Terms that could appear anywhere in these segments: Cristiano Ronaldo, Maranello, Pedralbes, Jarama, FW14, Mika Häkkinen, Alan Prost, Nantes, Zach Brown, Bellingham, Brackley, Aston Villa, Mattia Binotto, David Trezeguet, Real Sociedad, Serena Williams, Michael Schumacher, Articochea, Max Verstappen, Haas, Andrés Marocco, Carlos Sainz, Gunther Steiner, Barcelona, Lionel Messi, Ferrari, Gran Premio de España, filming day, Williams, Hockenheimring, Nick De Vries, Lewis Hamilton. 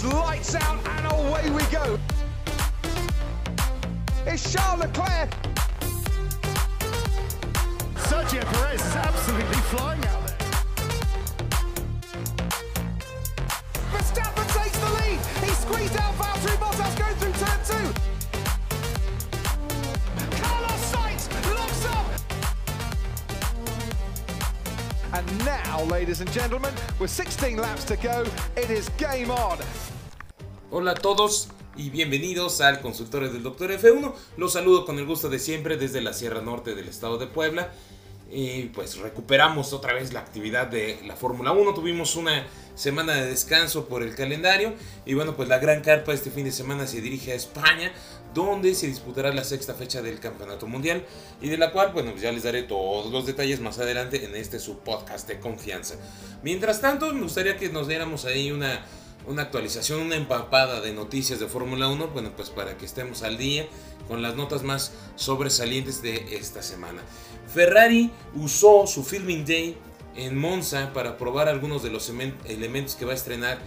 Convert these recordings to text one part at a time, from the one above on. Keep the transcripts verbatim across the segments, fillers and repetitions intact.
It's lights out and away we go. It's Charles Leclerc. Sergio Perez is absolutely flying out there. Verstappen takes the lead. He squeezed out Valtteri Bottas going through turn two. Carlos Sainz locks up. And now, ladies and gentlemen, with sixteen laps to go, it is game on. Hola a todos y bienvenidos al Consultorio del Doctor F uno. Los saludo con el gusto de siempre desde la Sierra Norte del estado de Puebla. Y pues recuperamos otra vez la actividad de la Fórmula uno. Tuvimos una semana de descanso por el calendario. Y bueno, pues la gran carpa este fin de semana se dirige a España, donde se disputará la sexta fecha del Campeonato Mundial, y de la cual, bueno, pues ya les daré todos los detalles más adelante en este su podcast de confianza. Mientras tanto, me gustaría que nos diéramos ahí una, una actualización, una empapada de noticias de Fórmula uno. Bueno, pues para que estemos al día con las notas más sobresalientes de esta semana. Ferrari usó su Filming Day en Monza para probar algunos de los elementos que va a estrenar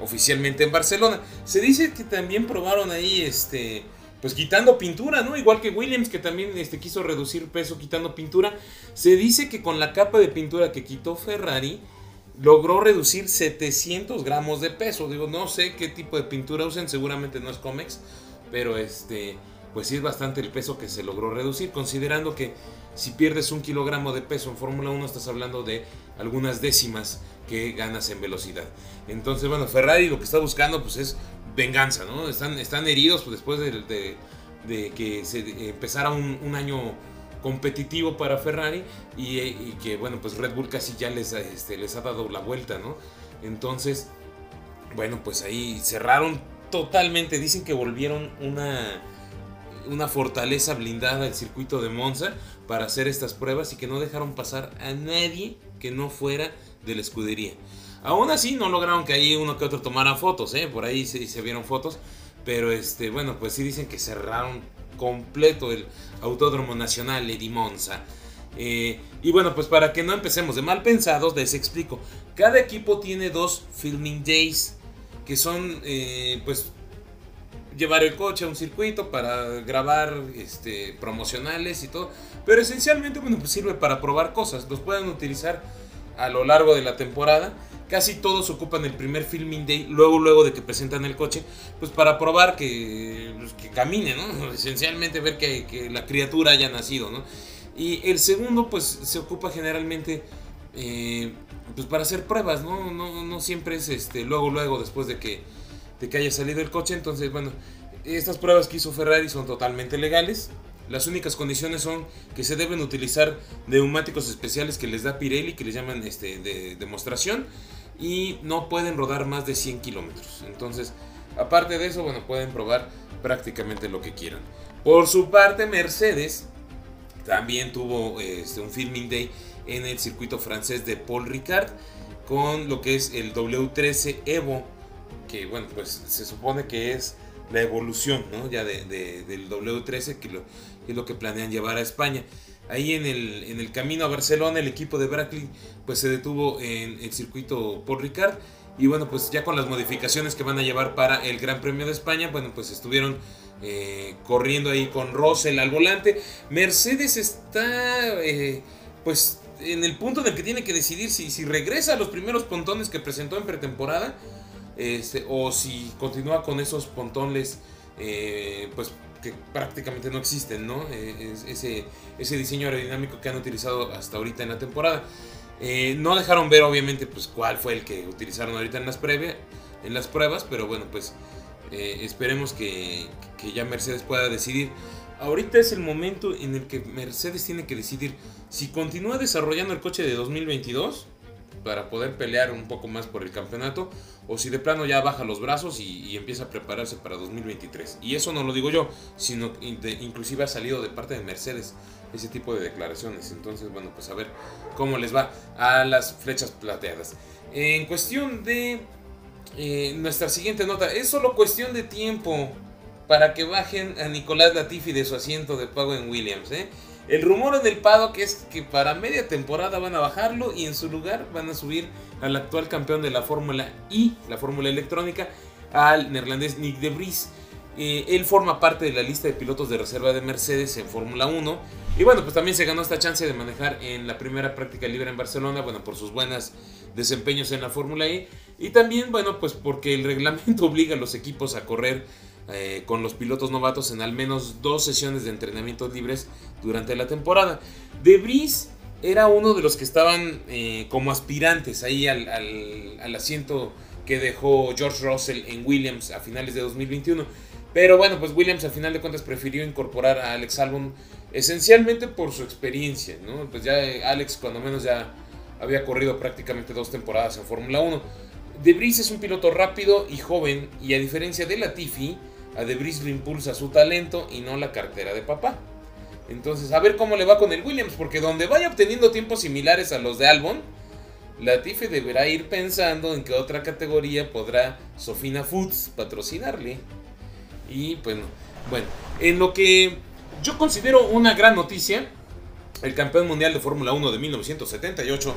oficialmente en Barcelona. Se dice que también probaron ahí, este, pues quitando pintura, ¿no? Igual que Williams, que también este, quiso reducir peso quitando pintura. Se dice que con la capa de pintura que quitó Ferrari, logró reducir setecientos gramos de peso. Digo, no sé qué tipo de pintura usen, seguramente no es Comex, pero este... pues sí es bastante el peso que se logró reducir, considerando que si pierdes un kilogramo de peso en Fórmula uno estás hablando de algunas décimas que ganas en velocidad. Entonces, bueno, Ferrari lo que está buscando pues es venganza, ¿no? Están, están heridos pues, después de, de, de que se empezara un, un año competitivo para Ferrari y, y que, bueno, pues Red Bull casi ya les, este, les ha dado la vuelta, ¿no? Entonces, bueno, pues ahí cerraron totalmente, dicen que volvieron una... una fortaleza blindada al circuito de Monza para hacer estas pruebas y que no dejaron pasar a nadie que no fuera de la escudería. Aún así no lograron que ahí uno que otro tomara fotos, ¿eh? Por ahí se, se vieron fotos, pero este, bueno, pues sí dicen que cerraron completo el Autódromo Nacional de Monza. Eh, y bueno, pues para que no empecemos de mal pensados, les explico. Cada equipo tiene dos filming days que son, eh, pues... llevar el coche a un circuito para grabar este, promocionales y todo, pero esencialmente bueno, pues sirve para probar cosas. Los pueden utilizar a lo largo de la temporada. Casi todos ocupan el primer filming day luego luego de que presentan el coche, pues para probar que, pues, que camine, ¿no? Esencialmente ver que, que la criatura haya nacido, ¿no? Y el segundo pues se ocupa generalmente eh, pues para hacer pruebas, ¿no? No, no siempre es este, luego luego después de que de que haya salido el coche. Entonces, bueno, estas pruebas que hizo Ferrari son totalmente legales. Las únicas condiciones son que se deben utilizar neumáticos especiales que les da Pirelli, que les llaman este, de demostración, y no pueden rodar más de cien kilómetros. Entonces, aparte de eso, bueno, pueden probar prácticamente lo que quieran. Por su parte, Mercedes también tuvo este, un filming day en el circuito francés de Paul Ricard con lo que es el doble u trece Evo, que bueno, pues se supone que es la evolución, ¿no? Ya de, de, del doble u trece, que, lo, que es lo que planean llevar a España. Ahí en el, en el camino a Barcelona, el equipo de Brackley pues se detuvo en el circuito Paul Ricard, y bueno, pues ya con las modificaciones que van a llevar para el Gran Premio de España, bueno, pues estuvieron eh, corriendo ahí con Russell al volante. Mercedes está eh, pues en el punto en el que tiene que decidir si, si regresa a los primeros pontones que presentó en pretemporada, Este, o si continúa con esos pontones eh, pues que prácticamente no existen, ¿no? Es, ese, ese diseño aerodinámico que han utilizado hasta ahorita en la temporada. Eh, no dejaron ver obviamente pues cuál fue el que utilizaron ahorita en las, previa, en las pruebas, pero bueno, pues eh, esperemos que, que ya Mercedes pueda decidir. Ahorita es el momento en el que Mercedes tiene que decidir si continúa desarrollando el coche de dos mil veintidós para poder pelear un poco más por el campeonato, o si de plano ya baja los brazos y, y empieza a prepararse para dos mil veintitrés. Y eso no lo digo yo, sino de, inclusive ha salido de parte de Mercedes ese tipo de declaraciones. Entonces, bueno, pues a ver cómo les va a las flechas plateadas. En cuestión de eh, nuestra siguiente nota, es solo cuestión de tiempo para que bajen a Nicolás Latifi de su asiento de pago en Williams, ¿eh? El rumor en el paddock es que para media temporada van a bajarlo y en su lugar van a subir al actual campeón de la Fórmula I, la Fórmula Electrónica, al neerlandés Nick De Vries. Eh, él forma parte de la lista de pilotos de reserva de Mercedes en Fórmula uno. Y bueno, pues también se ganó esta chance de manejar en la primera práctica libre en Barcelona, bueno, por sus buenos desempeños en la Fórmula E. Y también, bueno, pues porque el reglamento obliga a los equipos a correr eh, con los pilotos novatos en al menos dos sesiones de entrenamientos libres durante la temporada. De Vries era uno de los que estaban eh, como aspirantes ahí al, al, al asiento que dejó George Russell en Williams a finales de dos mil veintiuno. Pero bueno, pues Williams al final de cuentas prefirió incorporar a Alex Albon esencialmente por su experiencia, ¿no? Pues ya Alex cuando menos ya había corrido prácticamente dos temporadas en Fórmula uno. De Vries es un piloto rápido y joven y a diferencia de Latifi, a De Vries lo impulsa su talento y no la cartera de papá. Entonces a ver cómo le va con el Williams, porque donde vaya obteniendo tiempos similares a los de Albon, Latifi deberá ir pensando en qué otra categoría podrá Sofina Foods patrocinarle. Y pues no. Bueno, en lo que yo considero una gran noticia, el campeón mundial de Fórmula uno de mil novecientos setenta y ocho,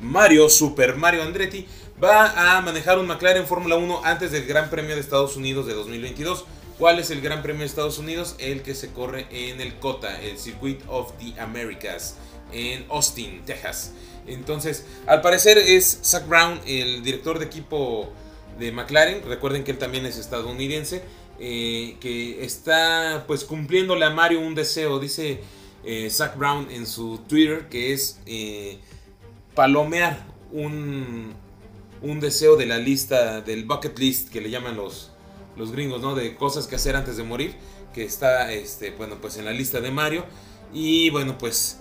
Mario Super Mario Andretti, va a manejar un McLaren Fórmula uno antes del Gran Premio de Estados Unidos de dos mil veintidós. ¿Cuál es el Gran Premio de Estados Unidos? El que se corre en el C O T A, el Circuit of the Americas, en Austin, Texas. Entonces, al parecer es Zach Brown, el director de equipo de McLaren, recuerden que él también es estadounidense, Eh, que está pues cumpliéndole a Mario un deseo. Dice eh, Zach Brown en su Twitter que es eh, palomear un, un deseo de la lista, del bucket list que le llaman los, los gringos, ¿no? De cosas que hacer antes de morir, que está este, bueno, pues en la lista de Mario. Y bueno, pues,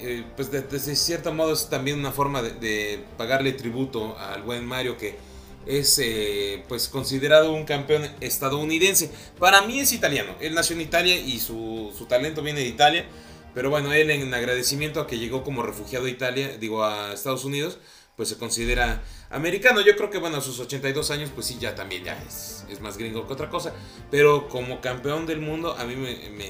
eh, pues de, de cierto modo es también una forma de, de pagarle tributo al buen Mario, que es eh, pues considerado un campeón estadounidense. Para mí es italiano, él nació en Italia y su, su talento viene de Italia, pero bueno, él en agradecimiento a que llegó como refugiado a Italia, digo a Estados Unidos, pues se considera americano. Yo creo que bueno, a sus ochenta y dos años pues sí, ya también ya es, es más gringo que otra cosa, pero como campeón del mundo a mí me, me,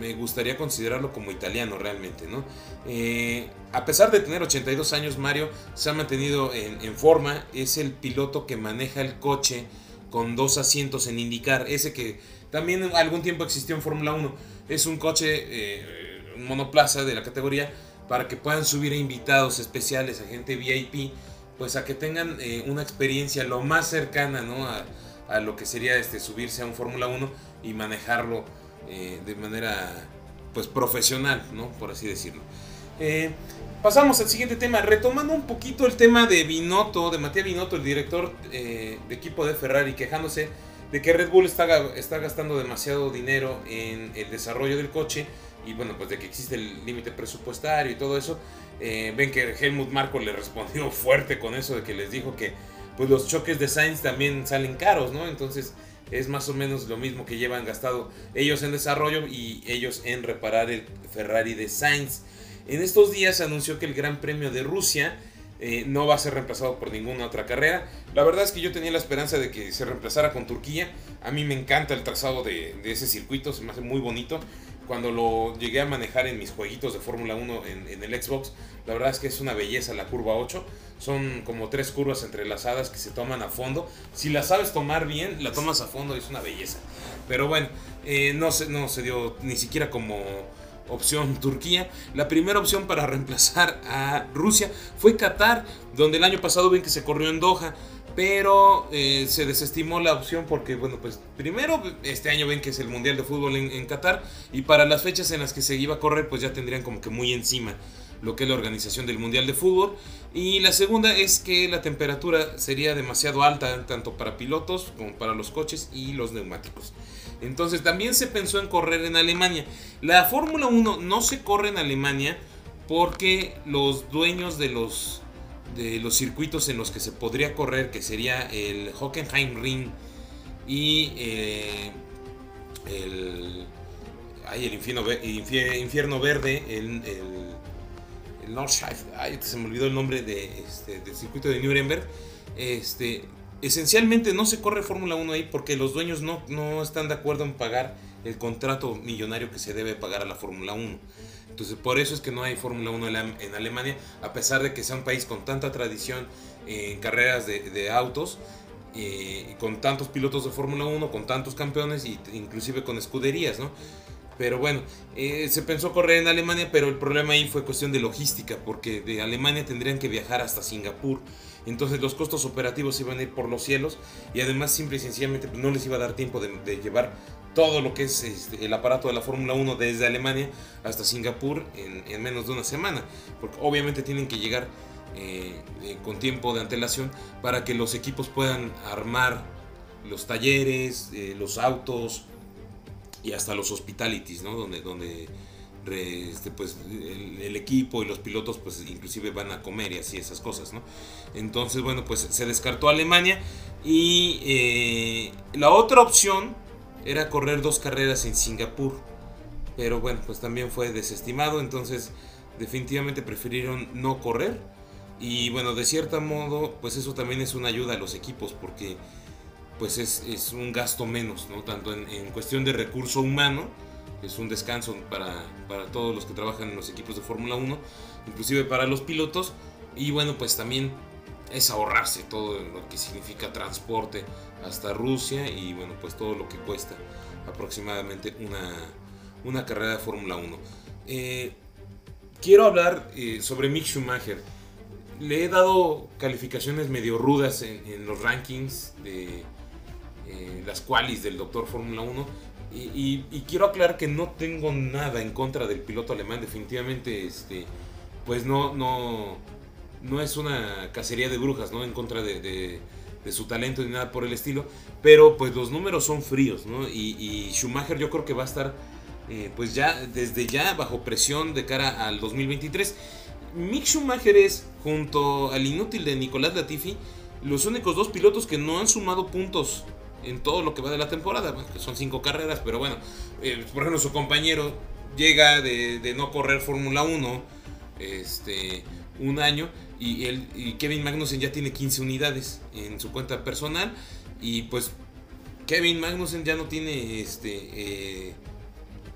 me gustaría considerarlo como italiano realmente, ¿no? Eh, a pesar de tener ochenta y dos años, Mario se ha mantenido en, en forma. Es el piloto que maneja el coche con dos asientos en IndyCar, ese que también algún tiempo existió en Fórmula uno. Es un coche eh, monoplaza de la categoría para que puedan subir a invitados especiales, a gente V I P, pues a que tengan eh, una experiencia lo más cercana, ¿no? a, a lo que sería este, subirse a un Fórmula uno y manejarlo eh, de manera pues profesional, ¿no? Por así decirlo. Eh, pasamos al siguiente tema, retomando un poquito el tema de Binotto, de Mattia Binotto, el director eh, de equipo de Ferrari, quejándose de que Red Bull está, está gastando demasiado dinero en el desarrollo del coche y bueno, pues de que existe el límite presupuestario y todo eso. Eh, ven que Helmut Marko le respondió fuerte con eso, de que les dijo que pues los choques de Sainz también salen caros, ¿no? Entonces es más o menos lo mismo que llevan gastado ellos en desarrollo y ellos en reparar el Ferrari de Sainz. En estos días se anunció que el Gran Premio de Rusia eh, no va a ser reemplazado por ninguna otra carrera. La verdad es que yo tenía la esperanza de que se reemplazara con Turquía. A mí me encanta el trazado de, de ese circuito, se me hace muy bonito. Cuando lo llegué a manejar en mis jueguitos de Fórmula uno en, en el Xbox, la verdad es que es una belleza la curva ocho. Son como tres curvas entrelazadas que se toman a fondo. Si la sabes tomar bien, la tomas a fondo y es una belleza. Pero bueno, eh, no se, no se dio ni siquiera como opción Turquía. La primera opción para reemplazar a Rusia fue Qatar, donde el año pasado ven que se corrió en Doha, pero eh, se desestimó la opción porque bueno, pues primero este año ven que es el mundial de fútbol en, en Qatar, y para las fechas en las que se iba a correr pues ya tendrían como que muy encima lo que es la organización del mundial de fútbol. Y la segunda es que la temperatura sería demasiado alta tanto para pilotos como para los coches y los neumáticos. Entonces también se pensó en correr en Alemania. La Fórmula uno no se corre en Alemania porque los dueños de los, de los circuitos en los que se podría correr, que sería el Hockenheimring y eh, el, ay, el infierno, infierno Verde, el, el, el Nordschleife, ay, se me olvidó el nombre de, este, del circuito de Nuremberg, este... esencialmente no se corre Fórmula uno ahí porque los dueños no, no están de acuerdo en pagar el contrato millonario que se debe pagar a la Fórmula uno. Entonces por eso es que no hay Fórmula uno en Alemania, a pesar de que sea un país con tanta tradición en carreras de, de autos. eh, con tantos pilotos de Fórmula uno, con tantos campeones e inclusive con escuderías, ¿no? Pero bueno, eh, se pensó correr en Alemania, pero el problema ahí fue cuestión de logística, porque de Alemania tendrían que viajar hasta Singapur. Entonces los costos operativos iban a ir por los cielos y además simple y sencillamente no les iba a dar tiempo de, de llevar todo lo que es este, el aparato de la Fórmula uno desde Alemania hasta Singapur en, en menos de una semana. Porque obviamente tienen que llegar eh, eh, con tiempo de antelación para que los equipos puedan armar los talleres, eh, los autos y hasta los hospitalities, ¿no? Donde, donde este, pues, el, el equipo y los pilotos pues inclusive van a comer y así esas cosas, ¿no? Entonces, bueno, pues se descartó Alemania y eh, la otra opción era correr dos carreras en Singapur, pero bueno, pues también fue desestimado, entonces definitivamente prefirieron no correr y bueno, de cierto modo, pues eso también es una ayuda a los equipos porque pues es, es un gasto menos, ¿no? Tanto en, en cuestión de recurso humano, es un descanso para, para todos los que trabajan en los equipos de Fórmula uno, inclusive para los pilotos, y bueno, pues también es ahorrarse todo lo que significa transporte hasta Rusia y bueno, pues todo lo que cuesta aproximadamente una, una carrera de Fórmula uno. Eh, quiero hablar eh, sobre Mick Schumacher. Le he dado calificaciones medio rudas en, en los rankings de eh, las qualis del Doctor Fórmula uno y, y, y quiero aclarar que no tengo nada en contra del piloto alemán. Definitivamente este, pues no, no, no es una cacería de brujas, ¿no? En contra de, de, de su talento ni nada por el estilo, pero pues los números son fríos, ¿no? y, y Schumacher yo creo que va a estar eh, pues ya desde ya bajo presión de cara al dos mil veintitrés. Mick Schumacher es, junto al inútil de Nicolás Latifi, los únicos dos pilotos que no han sumado puntos en todo lo que va de la temporada. Bueno, que son cinco carreras, pero bueno, eh, por ejemplo su compañero llega de, de no correr Fórmula uno este, un año y, él, y Kevin Magnussen ya tiene quince unidades en su cuenta personal y pues Kevin Magnussen ya no tiene este... Eh,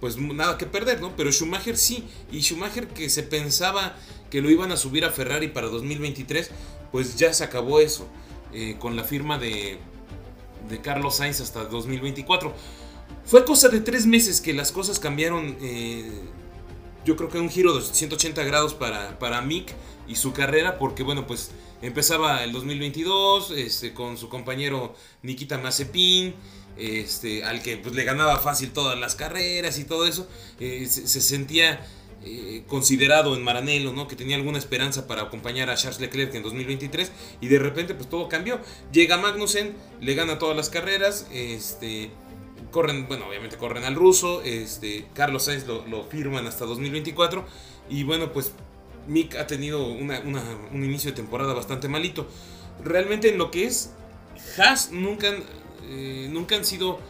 pues nada que perder, ¿no? Pero Schumacher sí, y Schumacher que se pensaba que lo iban a subir a Ferrari para dos mil veintitrés, pues ya se acabó eso, eh, con la firma de, de Carlos Sainz hasta dos mil veinticuatro. Fue cosa de tres meses que las cosas cambiaron, eh, yo creo que un giro de ciento ochenta grados para, para Mick y su carrera, porque bueno, pues empezaba el dos mil veintidós este, con su compañero Nikita Mazepin, Este, al que pues, le ganaba fácil todas las carreras y todo eso, eh, se, se sentía eh, considerado en Maranello, ¿no? Que tenía alguna esperanza para acompañar a Charles Leclerc en dos mil veintitrés y de repente pues todo cambió, llega Magnussen, le gana todas las carreras, este, corren, bueno obviamente corren al ruso, este, Carlos Sainz lo, lo firman hasta dos mil veinticuatro y bueno pues Mick ha tenido una, una, un inicio de temporada bastante malito, realmente en lo que es Haas nunca han Eh, nunca han sido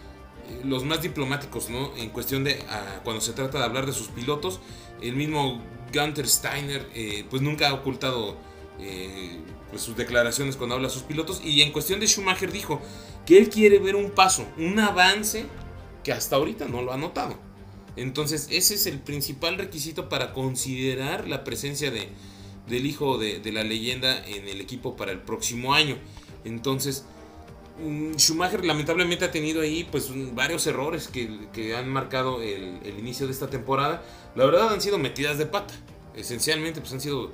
los más diplomáticos, ¿no? En cuestión de ah, cuando se trata de hablar de sus pilotos. El mismo Gunther Steiner eh, pues nunca ha ocultado eh, pues sus declaraciones cuando habla de sus pilotos, y en cuestión de Schumacher dijo que él quiere ver un paso, un avance que hasta ahorita no lo ha notado. Entonces ese es el principal requisito para considerar la presencia de, del hijo de, de la leyenda en el equipo para el próximo año. Entonces Schumacher lamentablemente ha tenido ahí pues varios errores que, que han marcado el, el inicio de esta temporada. La verdad han sido metidas de pata. Esencialmente pues han sido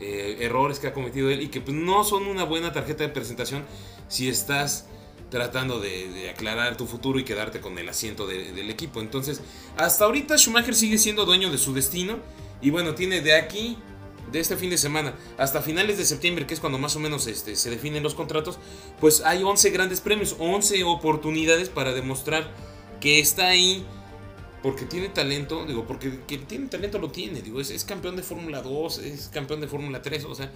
eh, errores que ha cometido él y que pues, no son una buena tarjeta de presentación si estás tratando de, de aclarar tu futuro y quedarte con el asiento de, del equipo. Entonces hasta ahorita Schumacher sigue siendo dueño de su destino y bueno, tiene de aquí, de este fin de semana hasta finales de septiembre, que es cuando más o menos este, se definen los contratos, pues hay once grandes premios, once oportunidades para demostrar que está ahí, porque tiene talento, digo, porque que tiene talento lo tiene, digo, es, es campeón de Fórmula dos, es campeón de Fórmula tres, o sea,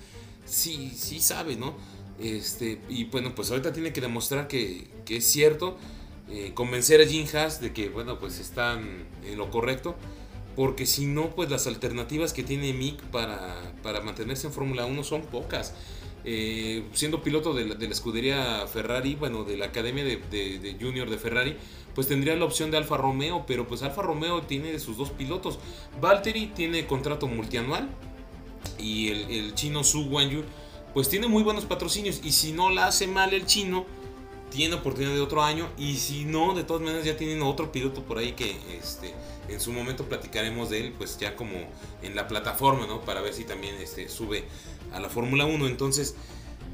sí, sí sabe, ¿no? Este, y bueno, pues ahorita tiene que demostrar que, que es cierto, eh, convencer a Jim Haas de que, bueno, pues están en lo correcto, porque si no, pues las alternativas que tiene Mick para, para mantenerse en Fórmula uno son pocas. Eh, siendo piloto de la, de la escudería Ferrari, bueno, de la academia de, de, de Junior de Ferrari, pues tendría la opción de Alfa Romeo, pero pues Alfa Romeo tiene de sus dos pilotos. Valtteri tiene contrato multianual y el, el chino Zhu Guanyu, pues tiene muy buenos patrocinios y si no la hace mal el chino, tiene oportunidad de otro año, y si no, de todas maneras ya tienen otro piloto por ahí que este, en su momento platicaremos de él, pues ya como en la plataforma, ¿no? Para ver si también este, sube a la Fórmula uno. Entonces,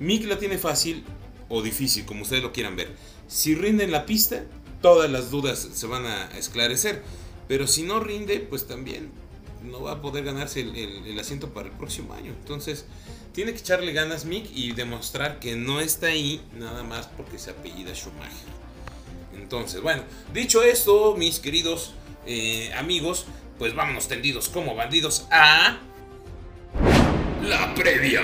Mick la tiene fácil o difícil, como ustedes lo quieran ver. Si rinde en la pista, todas las dudas se van a esclarecer, pero si no rinde, pues también no va a poder ganarse el, el, el asiento para el próximo año. Entonces tiene que echarle ganas Mick y demostrar que no está ahí nada más porque se apellida Schumacher. Entonces, bueno, dicho esto, mis queridos eh, amigos, pues vámonos tendidos como bandidos a la previa.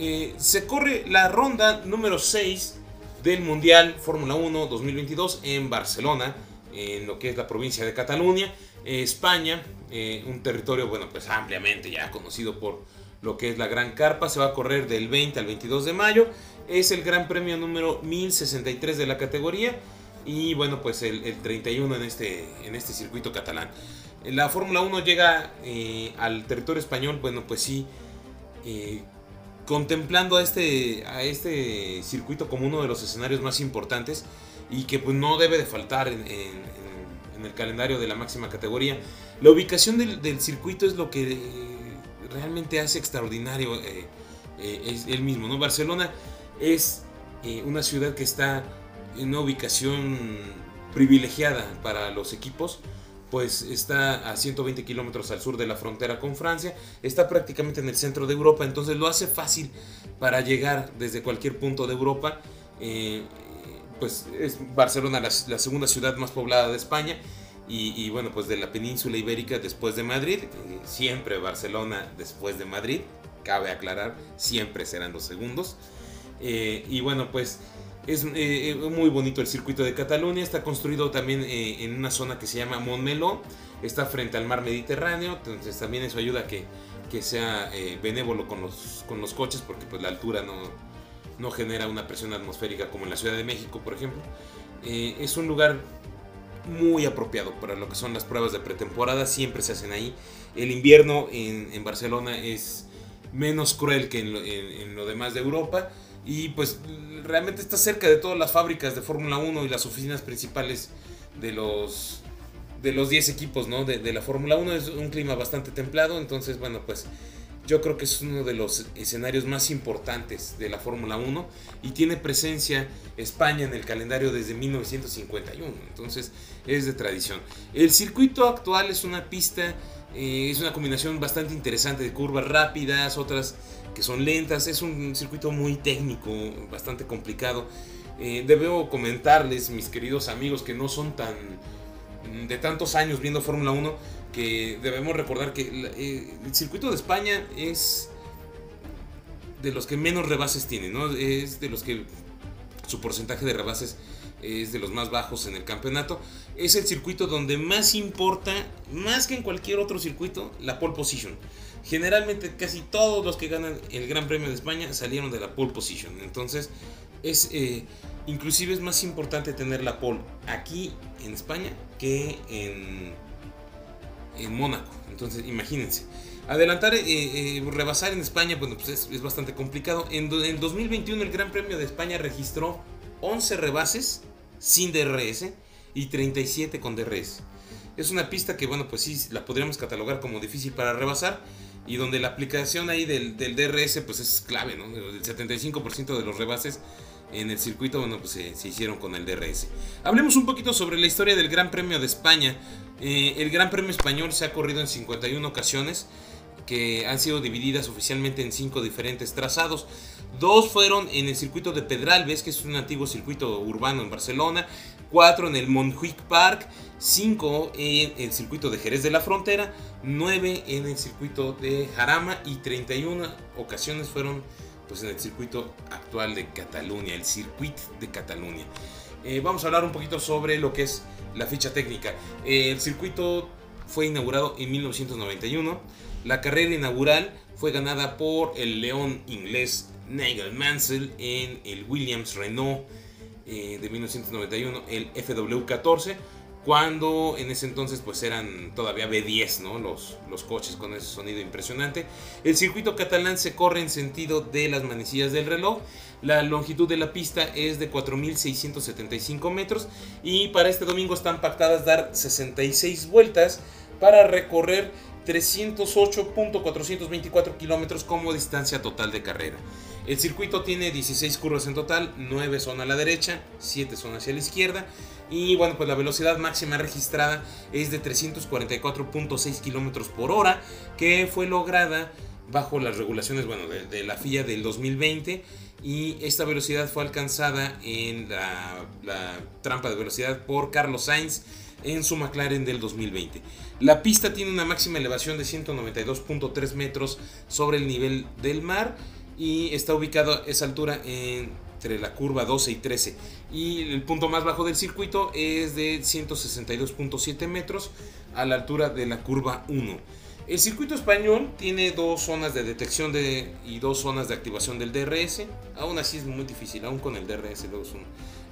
Eh, se corre la ronda número seis del Mundial Fórmula uno dos mil veintidós en Barcelona, en lo que es la provincia de Cataluña, eh, España, eh, un territorio, bueno, pues ampliamente ya conocido por lo que es la Gran Carpa. Se va a correr del veinte al veintidós de mayo, es el Gran Premio número mil sesenta y tres de la categoría, y bueno, pues el, el treinta y uno en este, en este circuito catalán. La Fórmula uno llega eh, al territorio español, bueno, pues sí, eh, contemplando a este, a este circuito como uno de los escenarios más importantes, y que pues no debe de faltar en, en, en el calendario de la máxima categoría. La ubicación del, del circuito es lo que eh, realmente hace extraordinario eh, eh, es el mismo, ¿no? Barcelona es eh, una ciudad que está en una ubicación privilegiada para los equipos, pues está a ciento veinte kilómetros al sur de la frontera con Francia, está prácticamente en el centro de Europa, entonces lo hace fácil para llegar desde cualquier punto de Europa. eh, Pues es Barcelona la, la segunda ciudad más poblada de España, y, y bueno, pues de la península ibérica después de Madrid. Eh, siempre Barcelona después de Madrid, cabe aclarar, siempre serán los segundos. Eh, y bueno, pues es eh, muy bonito el circuito de Cataluña. Está construido también eh, en una zona que se llama Montmeló, está frente al mar Mediterráneo, entonces también eso ayuda a que, que sea eh, benévolo con los, con los coches, porque pues la altura no... no genera una presión atmosférica como en la Ciudad de México, por ejemplo. Eh, es un lugar muy apropiado para lo que son las pruebas de pretemporada. Siempre se hacen ahí. El invierno en, en Barcelona es menos cruel que en lo, en, en lo demás de Europa. Y pues realmente está cerca de todas las fábricas de Fórmula uno y las oficinas principales de los, de los diez equipos, ¿no? de, de la Fórmula uno. Es un clima bastante templado. Entonces, bueno, pues... yo creo que es uno de los escenarios más importantes de la Fórmula uno, y tiene presencia España en el calendario desde mil novecientos cincuenta y uno, entonces es de tradición. El circuito actual es una pista, eh, es una combinación bastante interesante de curvas rápidas, otras que son lentas, es un circuito muy técnico, bastante complicado. Eh, debo comentarles, mis queridos amigos, que no son tan de tantos años viendo Fórmula uno, que debemos recordar que el circuito de España es de los que menos rebases tiene, ¿no? Es de los que su porcentaje de rebases es de los más bajos en el campeonato. Es el circuito donde más importa, más que en cualquier otro circuito, la pole position. Generalmente casi todos los que ganan el Gran Premio de España salieron de la pole position. Entonces es eh, inclusive es más importante tener la pole aquí en España que en... en Mónaco. Entonces imagínense, adelantar, eh, eh, rebasar en España, bueno, pues es, es bastante complicado. En, do, en dos mil veintiuno el Gran Premio de España registró once rebases sin D R S y treinta y siete con D R S. Es una pista que, bueno, pues sí, la podríamos catalogar como difícil para rebasar, y donde la aplicación ahí del, del D R S pues es clave, ¿no? El setenta y cinco por ciento de los rebases en el circuito, bueno, pues se, se hicieron con el D R S. Hablemos un poquito sobre la historia del Gran Premio de España. Eh, el Gran Premio Español se ha corrido en cincuenta y una ocasiones, que han sido divididas oficialmente en cinco diferentes trazados. Dos fueron en el circuito de Pedralbes, que es un antiguo circuito urbano en Barcelona, cuatro en el Montjuïc Park, cinco en el circuito de Jerez de la Frontera, nueve en el circuito de Jarama, y treinta y una ocasiones fueron pues en el circuito actual de Cataluña, el Circuit de Cataluña. Eh, vamos a hablar un poquito sobre lo que es la ficha técnica. Eh, el circuito fue inaugurado en mil novecientos noventa y uno. La carrera inaugural fue ganada por el león inglés Nigel Mansell en el Williams Renault eh, de mil novecientos noventa y uno, el F W catorce. cuando en ese entonces pues eran todavía B diez, ¿no? Los, los coches con ese sonido impresionante. El circuito catalán se corre en sentido de las manecillas del reloj. La longitud de la pista es de cuatro mil seiscientos setenta y cinco metros y para este domingo están pactadas dar sesenta y seis vueltas para recorrer trescientos ocho punto cuatrocientos veinticuatro kilómetros como distancia total de carrera. El circuito tiene dieciséis curvas en total, nueve son a la derecha, siete son hacia la izquierda. Y bueno, pues la velocidad máxima registrada es de trescientos cuarenta y cuatro punto seis kilómetros por hora, que fue lograda bajo las regulaciones, bueno, de, de la FIA del dos mil veinte. Y esta velocidad fue alcanzada en la, la trampa de velocidad por Carlos Sainz en su McLaren del dos mil veinte. La pista tiene una máxima elevación de ciento noventa y dos punto tres metros sobre el nivel del mar y está ubicado a esa altura entre la curva doce y trece, y el punto más bajo del circuito es de ciento sesenta y dos punto siete metros a la altura de la curva uno. El circuito español tiene dos zonas de detección de, y dos zonas de activación del D R S. Aún así es muy difícil, aún con el D R S luego es un,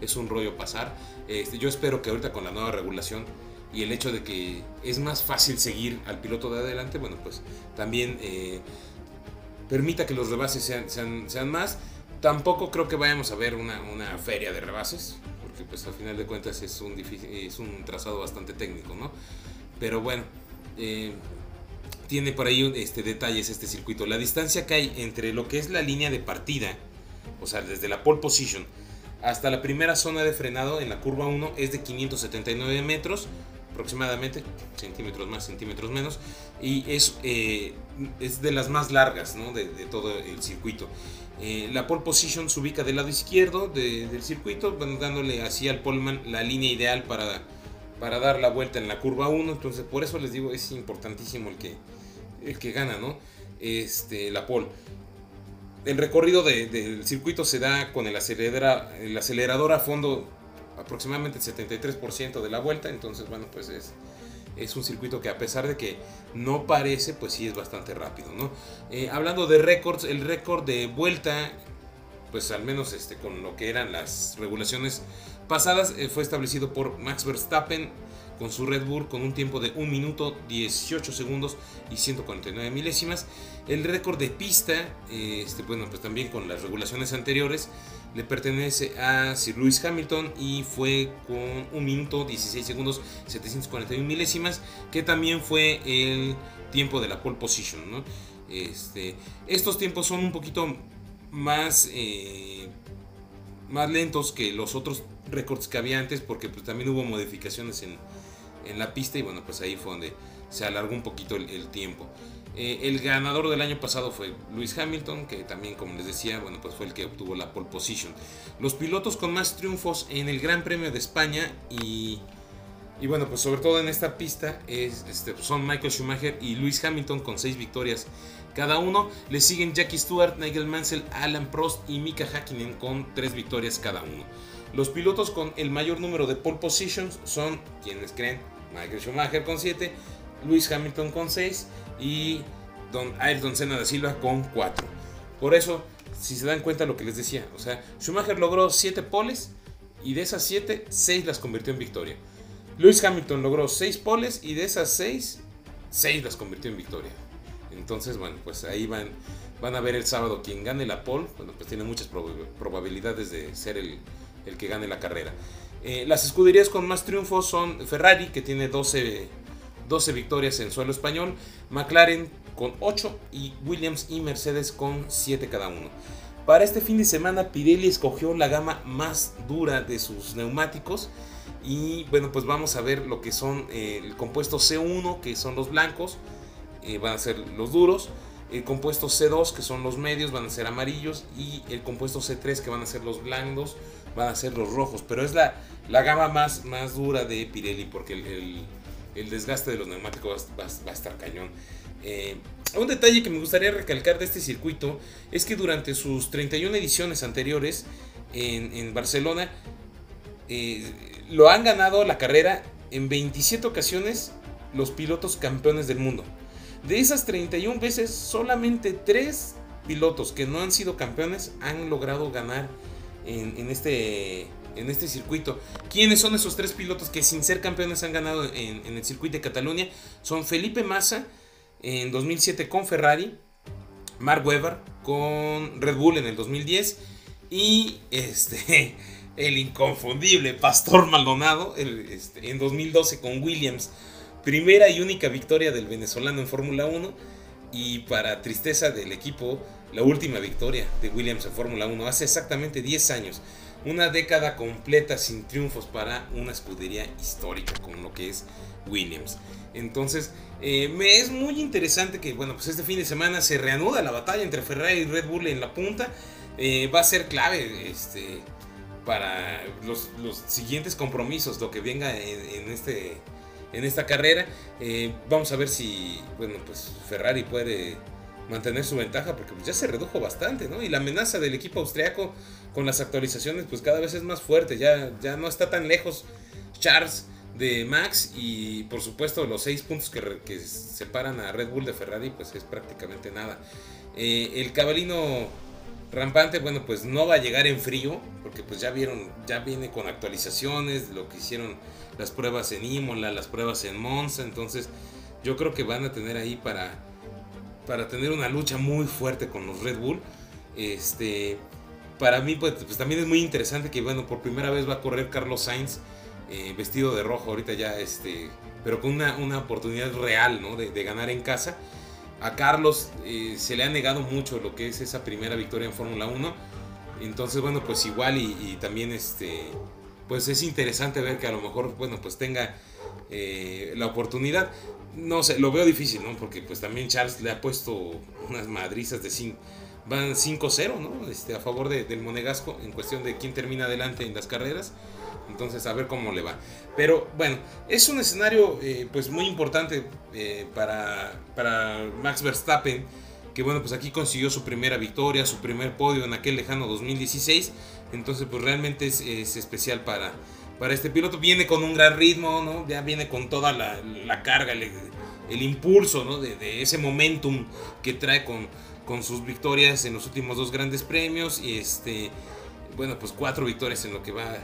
es un rollo pasar. Este, yo espero que ahorita con la nueva regulación y el hecho de que es más fácil seguir al piloto de adelante, bueno, pues también eh, permita que los rebases sean, sean, sean más. Tampoco creo que vayamos a ver una, una feria de rebases, porque pues al final de cuentas es un, difícil, es un trazado bastante técnico, ¿no? Pero bueno... Eh, tiene por ahí este, detalles este circuito. La distancia que hay entre lo que es la línea de partida, o sea, desde la pole position hasta la primera zona de frenado en la curva uno es de quinientos setenta y nueve metros aproximadamente, centímetros más, centímetros menos, y es, eh, es de las más largas, ¿no? de, de todo el circuito. Eh, la pole position se ubica del lado izquierdo de, del circuito, bueno, dándole así al poleman la línea ideal para... para dar la vuelta en la curva uno. Entonces por eso les digo, es importantísimo el que, el que gana, ¿no? Este, la pole. El recorrido de, del circuito se da con el, acelera, el acelerador a fondo aproximadamente el setenta y tres por ciento de la vuelta. Entonces bueno, pues es, es un circuito que a pesar de que no parece, pues sí es bastante rápido, ¿no? Eh, hablando de récords, el récord de vuelta, pues al menos este, con lo que eran las regulaciones pasadas, eh, fue establecido por Max Verstappen con su Red Bull con un tiempo de un minuto, dieciocho segundos y ciento cuarenta y nueve milésimas. El récord de pista, eh, este, bueno, pues también con las regulaciones anteriores, le pertenece a Sir Lewis Hamilton y fue con un minuto, dieciséis segundos, setecientos cuarenta y un milésimas, que también fue el tiempo de la pole position, ¿no? Este, estos tiempos son un poquito más, eh, más lentos que los otros récords que había antes, porque pues también hubo modificaciones en, en la pista y bueno, pues ahí fue donde se alargó un poquito el, el tiempo. Eh, el ganador del año pasado fue Lewis Hamilton, que también, como les decía, bueno, pues fue el que obtuvo la pole position. Los pilotos con más triunfos en el Gran Premio de España y, y bueno, pues sobre todo en esta pista es, este, son Michael Schumacher y Lewis Hamilton con seis victorias cada uno. Le siguen Jackie Stewart, Nigel Mansell, Alan Prost y Mika Häkkinen con tres victorias cada uno. Los pilotos con el mayor número de pole positions son, ¿quiénes creen? Michael Schumacher con siete, Lewis Hamilton con seis y Don Ayrton Senna da Silva con cuatro. Por eso, si se dan cuenta lo que les decía, o sea, Schumacher logró siete poles y de esas siete, seis las convirtió en victoria. Lewis Hamilton logró seis poles y de esas seis, seis las convirtió en victoria. Entonces, bueno, pues ahí van, van a ver el sábado quien gane la pole. Bueno, pues tiene muchas probabilidades de ser el, el que gane la carrera. Eh, las escuderías con más triunfos son Ferrari, que tiene doce, doce victorias en suelo español, McLaren con ocho y Williams y Mercedes con siete cada uno. Para este fin de semana, Pirelli escogió la gama más dura de sus neumáticos. Y bueno, pues vamos a ver lo que son eh, el compuesto C uno, que son los blancos, Eh, van a ser los duros, el compuesto C dos, que son los medios, van a ser amarillos, y el compuesto C tres, que van a ser los blandos, van a ser los rojos. Pero es la, la gama más, más dura de Pirelli, porque el, el, el desgaste de los neumáticos va, va, va a estar cañón. Eh, un detalle que me gustaría recalcar de este circuito es que durante sus treinta y una ediciones anteriores en, en Barcelona, eh, lo han ganado la carrera en veintisiete ocasiones los pilotos campeones del mundo. De esas treinta y una veces, solamente tres pilotos que no han sido campeones han logrado ganar en, en, este, en este circuito. ¿Quiénes son esos tres pilotos que sin ser campeones han ganado en, en el circuito de Cataluña? Son Felipe Massa en dos mil siete con Ferrari, Mark Webber con Red Bull en el dos mil diez y este, el inconfundible Pastor Maldonado el, este, en dos mil doce con Williams. Primera y única victoria del venezolano en Fórmula uno y, para tristeza del equipo, la última victoria de Williams en Fórmula uno hace exactamente diez años. Una década completa sin triunfos para una escudería histórica como lo que es Williams. Entonces, eh, me es muy interesante que, bueno, pues este fin de semana se reanuda la batalla entre Ferrari y Red Bull en la punta. Eh, va a ser clave este, para los, los siguientes compromisos, lo que venga en, en, este, en esta carrera. Eh, vamos a ver si, bueno, pues Ferrari puede mantener su ventaja, porque pues ya se redujo bastante, ¿no? Y la amenaza del equipo austriaco con las actualizaciones pues cada vez es más fuerte. Ya, ya no está tan lejos Charles de Max, y por supuesto los seis puntos que, que separan a Red Bull de Ferrari pues es prácticamente nada. Eh, el cabalino rampante, bueno, pues no va a llegar en frío, porque pues ya vieron, ya viene con actualizaciones, lo que hicieron las pruebas en Imola, las pruebas en Monza. Entonces yo creo que van a tener ahí para... para tener una lucha muy fuerte con los Red Bull. Este, para mí pues, pues también es muy interesante que, bueno, por primera vez va a correr Carlos Sainz eh, vestido de rojo ahorita ya, este, pero con una, una oportunidad real, ¿no? de, de ganar en casa. A Carlos eh, se le ha negado mucho lo que es esa primera victoria en Fórmula uno. Entonces, bueno, pues igual y, y también este, pues es interesante ver que a lo mejor, bueno, pues tenga eh, la oportunidad. No sé, lo veo difícil, ¿no? Porque pues también Charles le ha puesto unas madrizas de cinco, van cinco cero, ¿no? Este, a favor de, del monegasco en cuestión de quién termina adelante en las carreras. Entonces, a ver cómo le va. Pero bueno, es un escenario eh, pues muy importante eh, para, para Max Verstappen, que, bueno, pues aquí consiguió su primera victoria, su primer podio en aquel lejano dos mil dieciséis. Entonces pues realmente es, es especial para... para este piloto. Viene con un gran ritmo, ¿no? Ya viene con toda la, la carga, el, el impulso, ¿no? de, de ese momentum que trae con, con sus victorias en los últimos dos grandes premios. Y este, bueno, pues cuatro victorias en lo que va,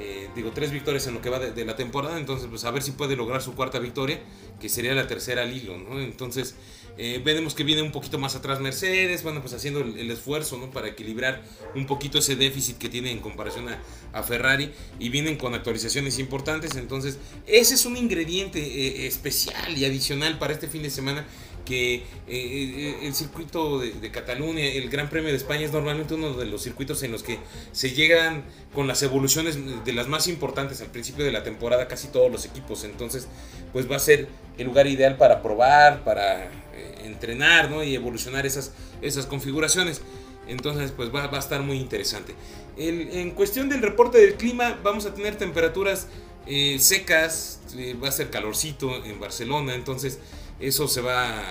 eh, digo, tres victorias en lo que va de, de la temporada. Entonces, pues a ver si puede lograr su cuarta victoria, que sería la tercera al hilo, ¿no? Entonces, eh, veremos que viene un poquito más atrás Mercedes, bueno, pues haciendo el, el esfuerzo, ¿no? Para equilibrar un poquito ese déficit que tiene en comparación a, a Ferrari, y vienen con actualizaciones importantes. Entonces, ese es un ingrediente eh, especial y adicional para este fin de semana, que eh, el circuito de, de Cataluña, el Gran Premio de España, es normalmente uno de los circuitos en los que se llegan con las evoluciones de las más importantes al principio de la temporada, casi todos los equipos. Entonces, pues va a ser el lugar ideal para probar, para eh, entrenar, ¿no? Y evolucionar esas, esas configuraciones. Entonces, pues va, va a estar muy interesante. El, en cuestión del reporte del clima, vamos a tener temperaturas eh, secas, eh, va a ser calorcito en Barcelona. Entonces, eso se va,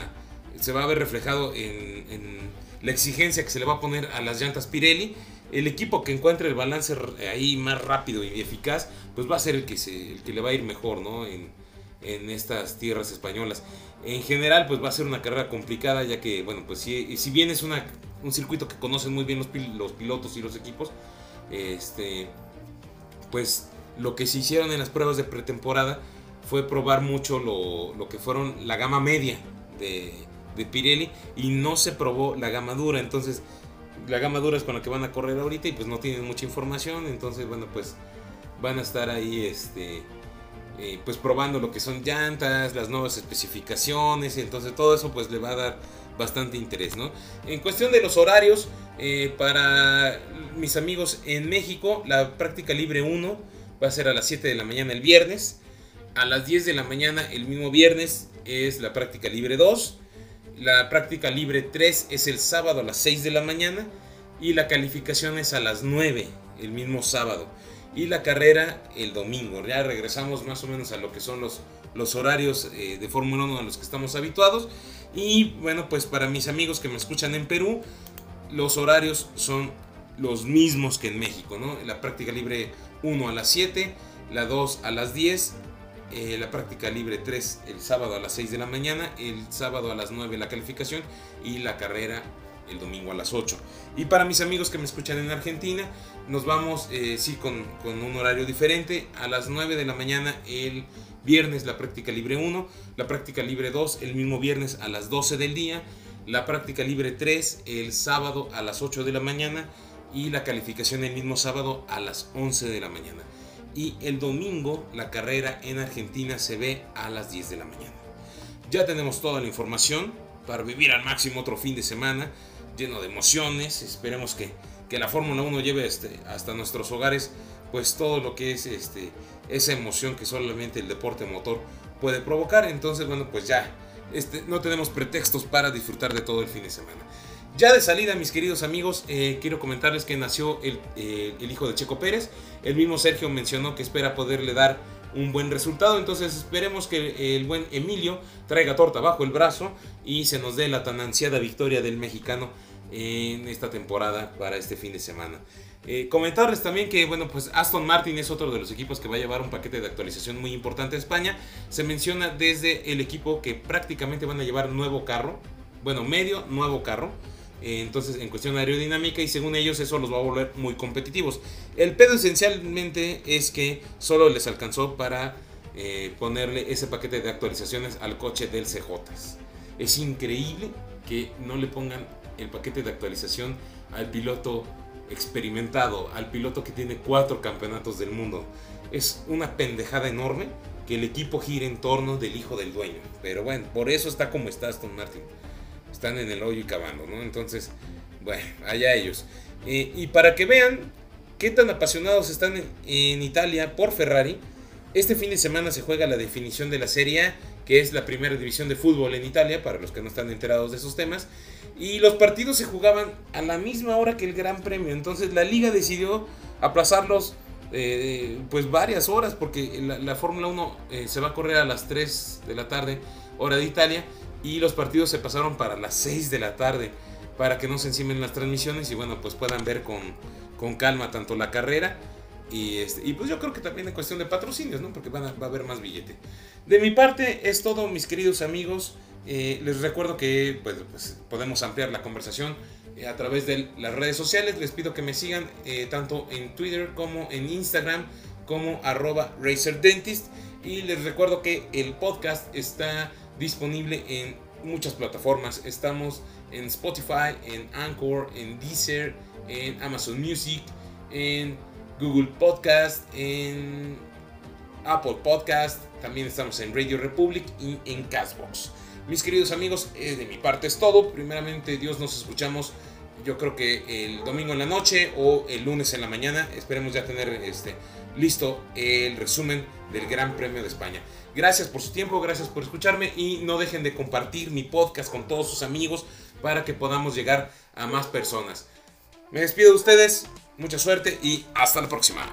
se va a ver reflejado en, en la exigencia que se le va a poner a las llantas Pirelli. El equipo que encuentre el balance ahí más rápido y eficaz, pues va a ser el que, se, el que le va a ir mejor, ¿no? En, en estas tierras españolas. En general, pues va a ser una carrera complicada, ya que, bueno, pues si, si bien es una, un circuito que conocen muy bien los, pil, los pilotos y los equipos, este, pues lo que se hicieron en las pruebas de pretemporada fue probar mucho lo, lo que fueron la gama media de, de Pirelli, y no se probó la gama dura. Entonces, la gama dura es con la que van a correr ahorita, y pues no tienen mucha información. Entonces, bueno, pues van a estar ahí este, eh, pues probando lo que son llantas, las nuevas especificaciones. Entonces todo eso pues le va a dar bastante interés, ¿no? En cuestión de los horarios, eh, para mis amigos en México, la práctica libre uno va a ser a las siete de la mañana el viernes. A las diez de la mañana el mismo viernes es la práctica libre dos. La práctica libre tres es el sábado a las seis de la mañana. Y la calificación es a las nueve el mismo sábado. Y la carrera el domingo. Ya regresamos más o menos a lo que son los, los horarios eh, de Fórmula uno a los que estamos habituados. Y bueno, pues para mis amigos que me escuchan en Perú, los horarios son los mismos que en México, ¿no? La práctica libre uno a las siete, la dos a las diez. Eh, la práctica libre tres el sábado a las seis de la mañana, el sábado a las nueve la calificación y la carrera el domingo a las ocho. Y para mis amigos que me escuchan en Argentina, nos vamos eh, sí con, con un horario diferente. A las nueve de la mañana el viernes la práctica libre uno, la práctica libre dos el mismo viernes a las doce del día, la práctica libre tres el sábado a las ocho de la mañana y la calificación el mismo sábado a las once de la mañana. Y el domingo la carrera en Argentina se ve a las diez de la mañana. Ya tenemos toda la información para vivir al máximo otro fin de semana lleno de emociones. Esperemos que, que la Fórmula uno lleve este, hasta nuestros hogares pues todo lo que es este, esa emoción que solamente el deporte motor puede provocar. Entonces bueno, pues ya este, no tenemos pretextos para disfrutar de todo el fin de semana. Ya de salida, mis queridos amigos, eh, quiero comentarles que nació el, eh, el hijo de Checo Pérez. El mismo Sergio mencionó que espera poderle dar un buen resultado. Entonces esperemos que el buen Emilio traiga torta bajo el brazo y se nos dé la tan ansiada victoria del mexicano en esta temporada para este fin de semana. Eh, comentarles también que bueno, pues Aston Martin es otro de los equipos que va a llevar un paquete de actualización muy importante a España. Se menciona desde el equipo que prácticamente van a llevar nuevo carro, bueno, medio nuevo carro. Entonces en cuestión aerodinámica, y según ellos eso los va a volver muy competitivos. El pedo esencialmente es que solo les alcanzó para eh, ponerle ese paquete de actualizaciones al coche del C J. Es increíble que no le pongan el paquete de actualización al piloto experimentado, al piloto que tiene cuatro campeonatos del mundo. Es una pendejada enorme que el equipo gire en torno del hijo del dueño. Pero bueno, por eso está como está Aston Martin. Están en el hoyo y cavando, ¿no? Entonces, bueno, allá ellos. Eh, y para que vean qué tan apasionados están en, en Italia por Ferrari, este fin de semana se juega la definición de la Serie A, que es la primera división de fútbol en Italia, para los que no están enterados de esos temas. Y los partidos se jugaban a la misma hora que el Gran Premio. Entonces la liga decidió aplazarlos eh, pues varias horas, porque la, la Fórmula uno eh, se va a correr a las tres de la tarde, hora de Italia. Y los partidos se pasaron para las seis de la tarde, para que no se encimen las transmisiones y bueno, pues puedan ver con, con calma tanto la carrera y, este, y pues yo creo que también en cuestión de patrocinios, ¿no? Porque van a, va a haber más billete. De mi parte es todo, mis queridos amigos. Eh, les recuerdo que pues, pues, podemos ampliar la conversación eh, a través de las redes sociales. Les pido que me sigan eh, tanto en Twitter como en Instagram como arroba RacerDentist. Y les recuerdo que el podcast está disponible en muchas plataformas. Estamos en Spotify, en Anchor, en Deezer, en Amazon Music, en Google Podcast, en Apple Podcast. También estamos en Radio Republic y en Castbox. Mis queridos amigos, de mi parte es todo. Primeramente, Dios, nos escuchamos yo creo que el domingo en la noche o el lunes en la mañana. Esperemos ya tener este, listo el resumen del Gran Premio de España. Gracias por su tiempo, gracias por escucharme y no dejen de compartir mi podcast con todos sus amigos para que podamos llegar a más personas. Me despido de ustedes, mucha suerte y hasta la próxima.